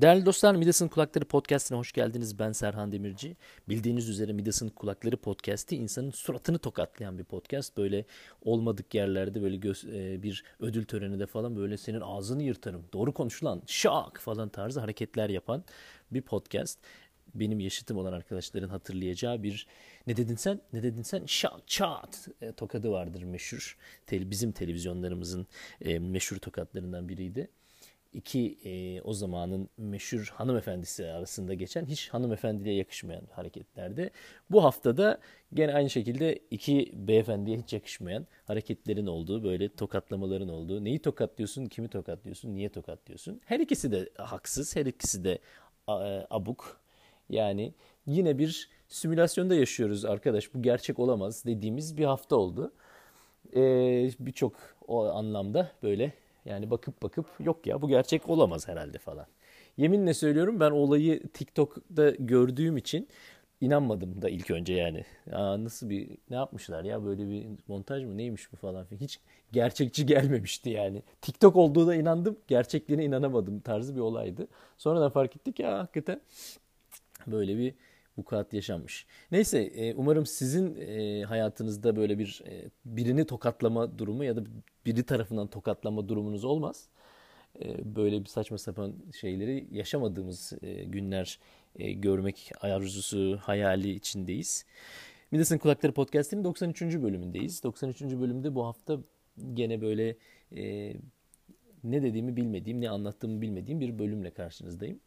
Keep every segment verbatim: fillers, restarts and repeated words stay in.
Değerli dostlar, Midas'ın Kulakları Podcast'ine hoş geldiniz. Ben Serhan Demirci. Bildiğiniz üzere Midas'ın Kulakları Podcast'i insanın suratını tokatlayan bir podcast. Böyle olmadık yerlerde, böyle gö- e, bir ödül töreninde falan böyle senin ağzını yırtarım, doğru konuşulan şak falan tarzı hareketler yapan bir podcast. Benim yaşıtım olan arkadaşların hatırlayacağı bir ne dedin sen ne dedin sen şak çat e, tokadı vardır meşhur. Te- bizim televizyonlarımızın e, meşhur tokatlarından biriydi. İki e, o zamanın meşhur hanımefendisi arasında geçen hiç hanımefendiye yakışmayan hareketlerde. Bu haftada gene aynı şekilde iki beyefendiye hiç yakışmayan hareketlerin olduğu, böyle tokatlamaların olduğu, neyi tokatlıyorsun, kimi tokatlıyorsun, niye tokatlıyorsun. Her ikisi de haksız, her ikisi de a- abuk. Yani yine bir simülasyonda yaşıyoruz arkadaş, bu gerçek olamaz dediğimiz bir hafta oldu. E, birçok o anlamda böyle. Yani bakıp bakıp yok ya bu gerçek olamaz herhalde falan. Yeminle söylüyorum, ben olayı TikTok'ta gördüğüm için inanmadım da ilk önce yani. Aa, nasıl bir ne yapmışlar ya, böyle bir montaj mı neymiş bu falan filan. Hiç gerçekçi gelmemişti yani. TikTok olduğuna inandım, gerçekliğine inanamadım tarzı bir olaydı. Sonradan fark ettik ya hakikaten böyle bir vukuat yaşanmış. Neyse, umarım sizin hayatınızda böyle bir birini tokatlama durumu ya da biri tarafından tokatlama durumunuz olmaz. Böyle bir saçma sapan şeyleri yaşamadığımız günler görmek arzusu, hayali içindeyiz. Midas'ın Kulakları Podcast'inin doksan üçüncü bölümündeyiz. doksan üçüncü bölümde bu hafta gene böyle ne dediğimi bilmediğim, ne anlattığımı bilmediğim bir bölümle karşınızdayım.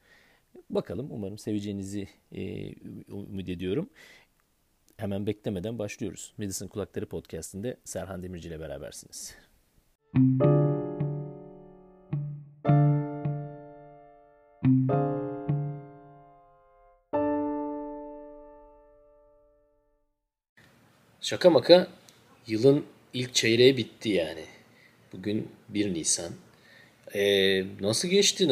Bakalım, umarım seveceğinizi e, umut ediyorum. Hemen beklemeden başlıyoruz. Midas'ın Kulakları Podcast'inde Serhan Demirci ile berabersiniz. Şaka maka yılın ilk çeyreği bitti yani. Bugün bir Nisan. Ee, nasıl geçti?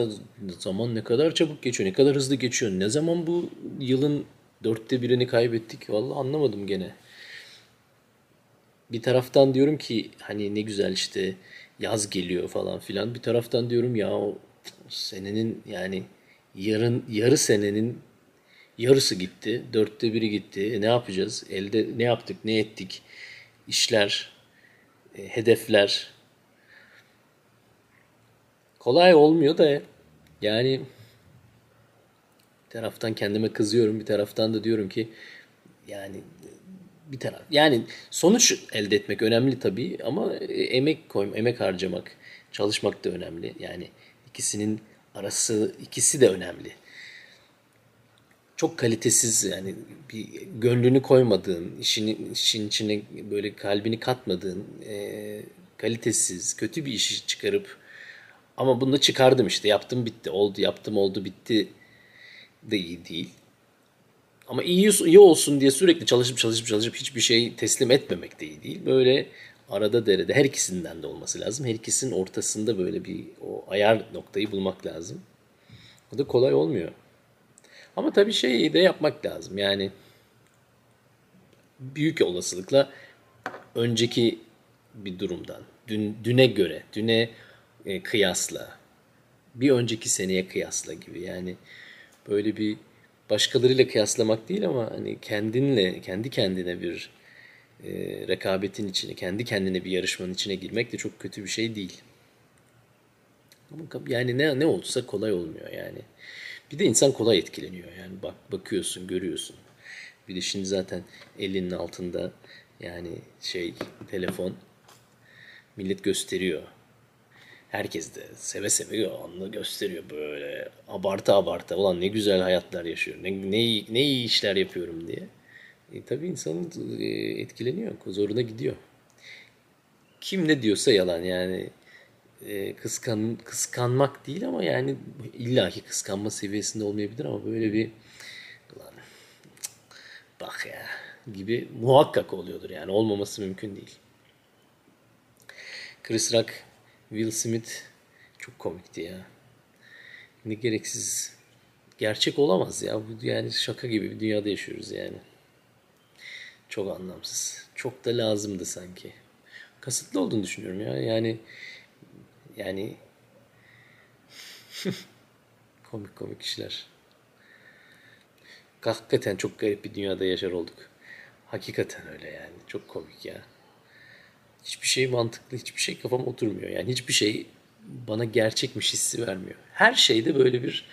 Zaman ne kadar çabuk geçiyor, ne kadar hızlı geçiyor. Ne zaman bu yılın dörtte birini kaybettik? Vallahi anlamadım gene. Bir taraftan diyorum ki hani ne güzel işte yaz geliyor falan filan. Bir taraftan diyorum ya o senenin yani yarın yarı senenin yarısı gitti. Dörtte biri gitti. E, ne yapacağız? Elde ne yaptık, ne ettik? İşler, e, hedefler... Kolay olmuyor da yani bir taraftan kendime kızıyorum, bir taraftan da diyorum ki yani bir taraf yani sonuç elde etmek önemli tabii ama emek koymak, emek harcamak, çalışmak da önemli. Yani ikisinin arası, ikisi de önemli. Çok kalitesiz yani bir gönlünü koymadığın, işin, işin içine böyle kalbini katmadığın, e, kalitesiz, kötü bir işi çıkarıp ama bunu çıkardım işte, yaptım bitti, oldu, yaptım oldu bitti de iyi değil. Ama iyi, iyi olsun diye sürekli çalışıp çalışıp çalışıp hiçbir şey teslim etmemek de iyi değil. Böyle arada derede, her ikisinden de olması lazım. Her ikisinin ortasında böyle bir o ayar noktayı bulmak lazım. O da kolay olmuyor. Ama tabii şeyi de yapmak lazım yani büyük olasılıkla önceki bir durumdan, dün, düne göre, düne kıyasla, bir önceki seneye kıyasla gibi yani böyle bir başkalarıyla kıyaslamak değil ama hani kendinle, kendi kendine bir e, rekabetin içine, kendi kendine bir yarışmanın içine girmek de çok kötü bir şey değil. Ama yani ne ne olursa kolay olmuyor yani. Bir de insan kolay etkileniyor yani bak bakıyorsun, görüyorsun. Bir de şimdi zaten elinin altında yani şey telefon, millet gösteriyor. Herkes de seve seve onu gösteriyor böyle abartı abartı. Ulan ne güzel hayatlar yaşıyorum, ne, ne, iyi, ne iyi işler yapıyorum diye. E, tabii insanın etkileniyor, zoruna gidiyor. Kim ne diyorsa yalan yani e, kıskan, kıskanmak değil ama yani illaki kıskanma seviyesinde olmayabilir ama böyle bir ulan bak ya gibi muhakkak oluyordur yani, olmaması mümkün değil. Chris Rock, Will Smith çok komikti ya. Ne gereksiz. Gerçek olamaz ya. Bu yani şaka gibi bir dünyada yaşıyoruz yani. Çok anlamsız. Çok da lazımdı sanki. Kasıtlı olduğunu düşünüyorum ya. Yani yani Komik komik işler. Hakikaten çok garip bir dünyada yaşar olduk. Hakikaten öyle yani. Çok komik ya. Hiçbir şey mantıklı, hiçbir şey kafam oturmuyor. Yani hiçbir şey bana gerçekmiş hissi vermiyor. Her şeyde böyle bir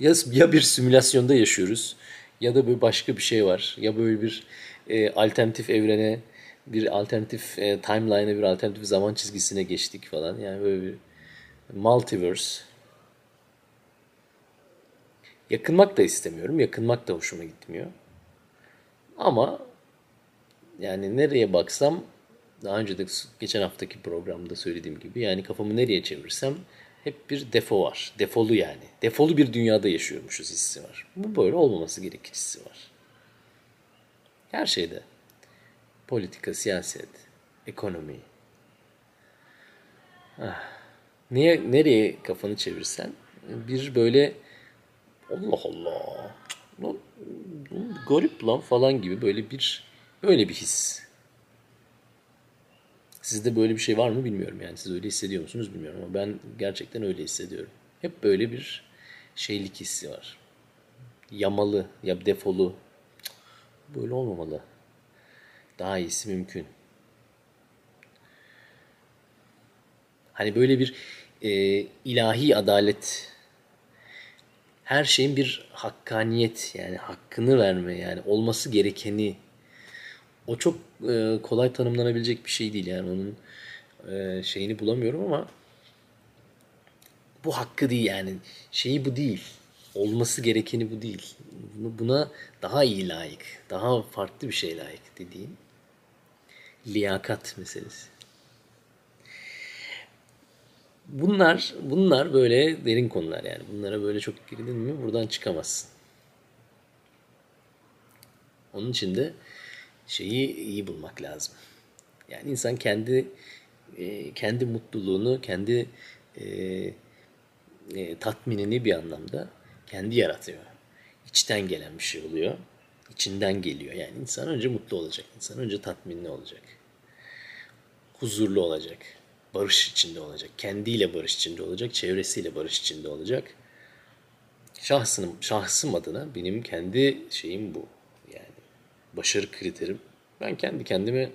ya, ya bir simülasyonda yaşıyoruz ya da böyle başka bir şey var. Ya böyle bir e, alternatif evrene, bir alternatif e, timeline'e, bir alternatif zaman çizgisine geçtik falan. Yani böyle bir multiverse. Yakınmak da istemiyorum. Yakınmak da hoşuma gitmiyor. Ama yani nereye baksam daha önce de geçen haftaki programda söylediğim gibi yani kafamı nereye çevirsem hep bir defo var. Defolu yani. Defolu bir dünyada yaşıyormuşuz hissi var. Bu böyle olmaması gerekir hissi var. Her şeyde. Politika, siyaset, ekonomi. Ah. Niye, nereye kafanı çevirsen bir böyle Allah Allah lan, garip lan falan gibi böyle bir böyle bir his. Sizde böyle bir şey var mı bilmiyorum yani siz öyle hissediyor musunuz bilmiyorum ama ben gerçekten öyle hissediyorum. Hep böyle bir şeylik hissi var. Yamalı ya defolu böyle olmamalı. Daha iyisi mümkün. Hani böyle bir e, ilahi adalet. Her şeyin bir hakkaniyet yani hakkını verme yani olması gerekeni. O çok e, kolay tanımlanabilecek bir şey değil yani onun e, şeyini bulamıyorum ama bu hakkı değil yani şeyi bu değil. Olması gerekeni bu değil. Buna daha iyi layık, daha farklı bir şey layık dediğim liyakat meselesi. Bunlar bunlar böyle derin konular yani. Bunlara böyle çok girdin mi buradan çıkamazsın. Onun için de şeyi iyi bulmak lazım. Yani insan kendi kendi mutluluğunu, kendi e, e, tatminini bir anlamda kendi yaratıyor. İçten gelen bir şey oluyor. İçinden geliyor. Yani insan önce mutlu olacak. İnsan önce tatminli olacak. Huzurlu olacak. Barış içinde olacak. Kendiyle barış içinde olacak. Çevresiyle barış içinde olacak. Şahsının, şahsım adına benim kendi şeyim bu. Yani başarı kriterim. Ben kendi kendime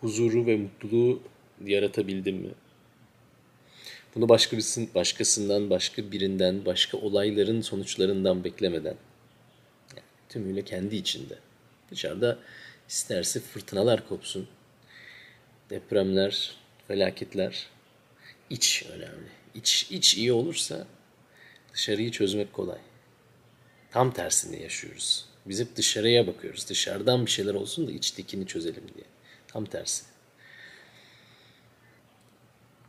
huzuru ve mutluluğu yaratabildim mi? Bunu başka birisinin, başkasından, başka birinden, başka olayların sonuçlarından beklemeden. Yani tümüyle kendi içinde. Dışarıda isterse fırtınalar kopsun. Depremler, felaketler. İç önemli. İç, iç iyi olursa dışarıyı çözmek kolay. Tam tersini yaşıyoruz. Biz hep dışarıya bakıyoruz. Dışarıdan bir şeyler olsun da içtekini çözelim diye. Tam tersi.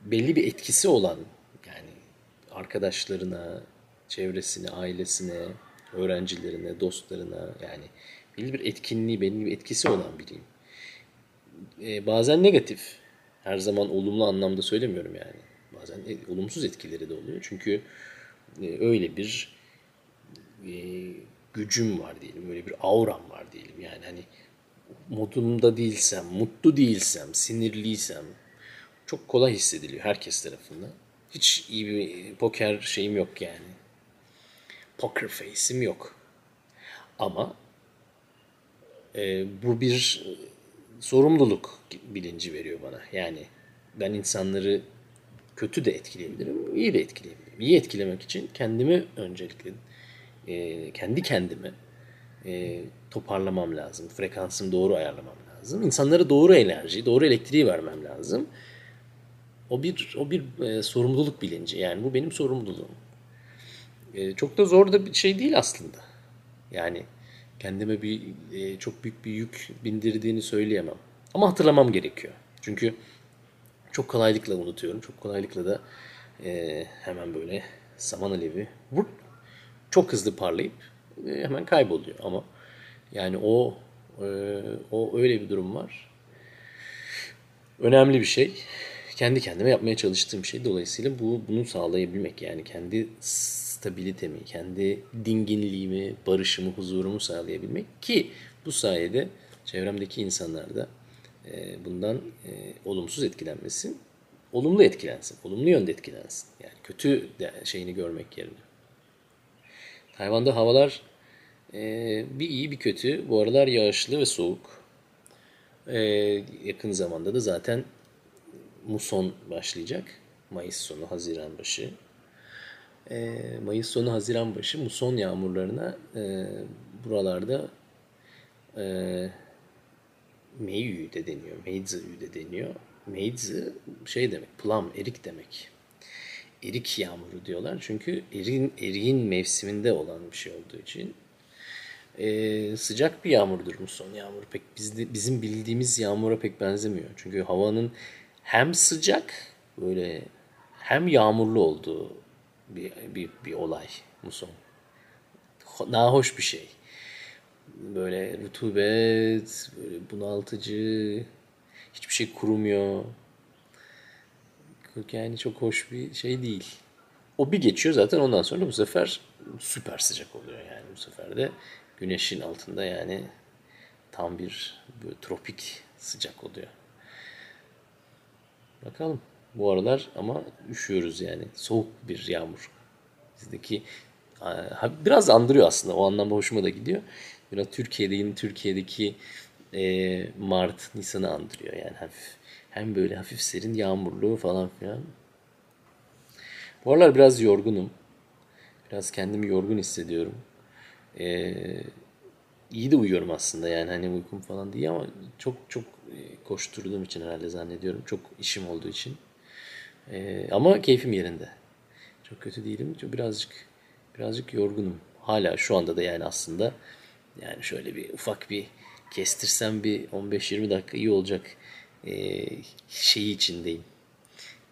Belli bir etkisi olan yani arkadaşlarına, çevresine, ailesine, öğrencilerine, dostlarına yani belli bir etkinliği, belli bir etkisi olan biriyim. Ee, bazen negatif. Her zaman olumlu anlamda söylemiyorum yani. Bazen e, olumsuz etkileri de oluyor. Çünkü e, öyle bir e, gücüm var diyelim. Öyle bir auram var diyelim. Yani hani modumda değilsem, mutlu değilsem, sinirliysem çok kolay hissediliyor herkes tarafından. Hiç iyi bir poker şeyim yok yani. Poker face'im yok. Ama e, bu bir sorumluluk bilinci veriyor bana. Yani ben insanları kötü de etkileyebilirim, iyi de etkileyebilirim. İyi etkilemek için kendimi öncelikle, e, kendi kendime e, toparlamam lazım. Frekansımı doğru ayarlamam lazım. İnsanlara doğru enerjiyi, doğru elektriği vermem lazım. O bir o bir e, sorumluluk bilinci. Yani bu benim sorumluluğum. E, çok da zor da bir şey değil aslında. Yani kendime bir e, çok büyük bir yük bindirdiğini söyleyemem. Ama hatırlamam gerekiyor. Çünkü çok kolaylıkla unutuyorum. Çok kolaylıkla da e, hemen böyle saman alevi vup, çok hızlı parlayıp e, hemen kayboluyor. Ama yani o e, o öyle bir durum var. Önemli bir şey. Kendi kendime yapmaya çalıştığım şey. Dolayısıyla bu bunu sağlayabilmek. Yani kendi stabilitemi, kendi dinginliğimi, barışımı, huzurumu sağlayabilmek. Ki bu sayede çevremdeki insanlar da bundan olumsuz etkilenmesin. Olumlu etkilensin. Olumlu yönde etkilensin. Yani kötü şeyini görmek yerine. Hayvanda havalar e, bir iyi bir kötü. Bu aralar yağışlı ve soğuk. E, yakın zamanda da zaten muson başlayacak. Mayıs sonu, Haziran başı. E, Mayıs sonu, Haziran başı muson yağmurlarına e, buralarda e, meyü de deniyor. Meyzü de deniyor. Meyzü şey demek, plum, erik demek. Erik yağmuru diyorlar çünkü eriğin, eriğin mevsiminde olan bir şey olduğu için ee, sıcak bir yağmurdur muson yağmuru. Pek bizde, bizim bildiğimiz yağmura pek benzemiyor. Çünkü havanın hem sıcak böyle hem yağmurlu olduğu bir, bir, bir olay muson. Nahoş bir şey. Böyle rutubet, böyle bunaltıcı, hiçbir şey kurumuyor. Yani çok hoş bir şey değil. O bir geçiyor zaten, ondan sonra bu sefer süper sıcak oluyor yani. Bu sefer de güneşin altında yani tam bir böyle tropik sıcak oluyor. Bakalım bu aralar ama üşüyoruz yani. Soğuk bir yağmur. Bizdeki biraz andırıyor aslında, o anlamda hoşuma da gidiyor. Biraz Türkiye'deki, Türkiye'deki Mart, Nisan'ı andırıyor yani hafif. Hem böyle hafif serin, yağmurlu falan filan. Bu aralar biraz yorgunum. Biraz kendimi yorgun hissediyorum. Ee, iyi de uyuyorum aslında yani, hani uykum falan değil ama çok çok koşturduğum için herhalde zannediyorum. Çok işim olduğu için. Ee, ama keyfim yerinde. Çok kötü değilim. Çok birazcık birazcık yorgunum. Hala şu anda da yani aslında yani şöyle bir ufak bir kestirsem bir on beş yirmi dakika iyi olacak. Ee, şeyi içindeyim,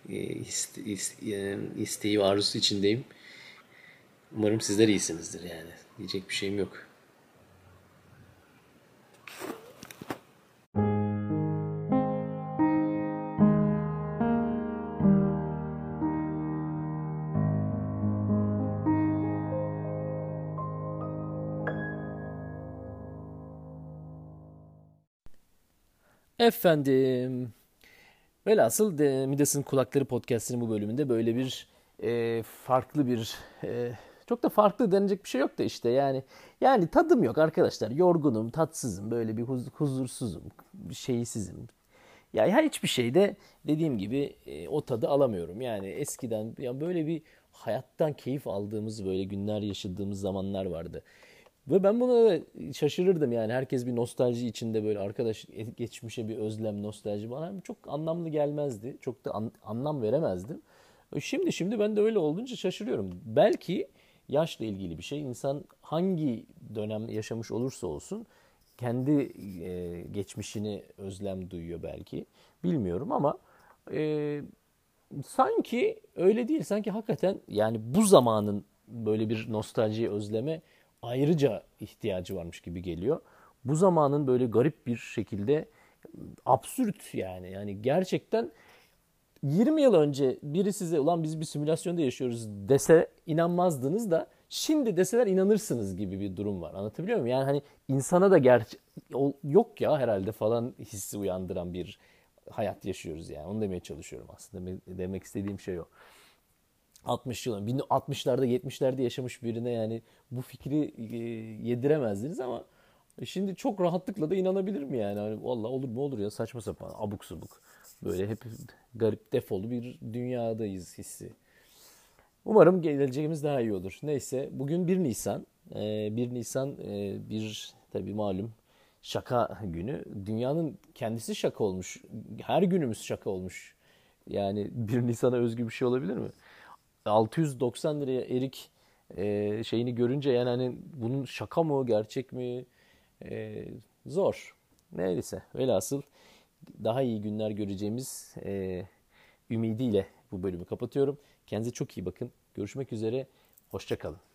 ee, iste, iste, isteği ve arzusu içindeyim. Umarım sizler iyisinizdir yani. Diyecek bir şeyim yok. Efendim, velhasıl de, Midas'ın Kulakları podcast'inin bu bölümünde böyle bir e, farklı bir, e, çok da farklı denecek bir şey yok da işte yani yani tadım yok arkadaşlar. Yorgunum, tatsızım, böyle bir huz, huzursuzum, şeysizim. Yani her hiçbir şeyde dediğim gibi e, o tadı alamıyorum. Yani eskiden yani böyle bir hayattan keyif aldığımız böyle günler yaşadığımız zamanlar vardı. Ve ben buna şaşırırdım yani, herkes bir nostalji içinde böyle arkadaş geçmişe bir özlem, nostalji bana çok anlamlı gelmezdi. Çok da an, anlam veremezdim. Şimdi şimdi ben de öyle olduğunca şaşırıyorum. Belki yaşla ilgili bir şey. İnsan hangi dönem yaşamış olursa olsun kendi e, geçmişini özlem duyuyor belki. Bilmiyorum ama e, sanki öyle değil. Sanki hakikaten yani bu zamanın böyle bir nostalji özleme ayrıca ihtiyacı varmış gibi geliyor. Bu zamanın böyle garip bir şekilde absürt yani. Yani gerçekten yirmi yıl önce biri size ulan biz bir simülasyonda yaşıyoruz dese inanmazdınız da şimdi deseler inanırsınız gibi bir durum var. Anlatabiliyor muyum? Yani hani insana da gerçek yok ya herhalde falan hissi uyandıran bir hayat yaşıyoruz yani. Onu demeye çalışıyorum aslında. Demek istediğim şey o. altmış yıl, altmışlarda yetmişlerde yaşamış birine yani bu fikri yediremezdiniz ama şimdi çok rahatlıkla da inanabilir mi yani? Hani vallahi olur mu olur ya, saçma sapan, abuk subuk. Böyle hep garip defolu bir dünyadayız hissi. Umarım geleceğimiz daha iyi olur. Neyse, bugün bir Nisan. bir Nisan bir tabii malum şaka günü. Dünyanın kendisi şaka olmuş. Her günümüz şaka olmuş. Yani bir Nisan'a özgü bir şey olabilir mi? altı yüz doksan liraya erik e, şeyini görünce yani hani bunun şaka mı, gerçek mi, e, zor. Neyse, velhasıl daha iyi günler göreceğimiz e, ümidiyle bu bölümü kapatıyorum. Kendinize çok iyi bakın. Görüşmek üzere. Hoşça kalın.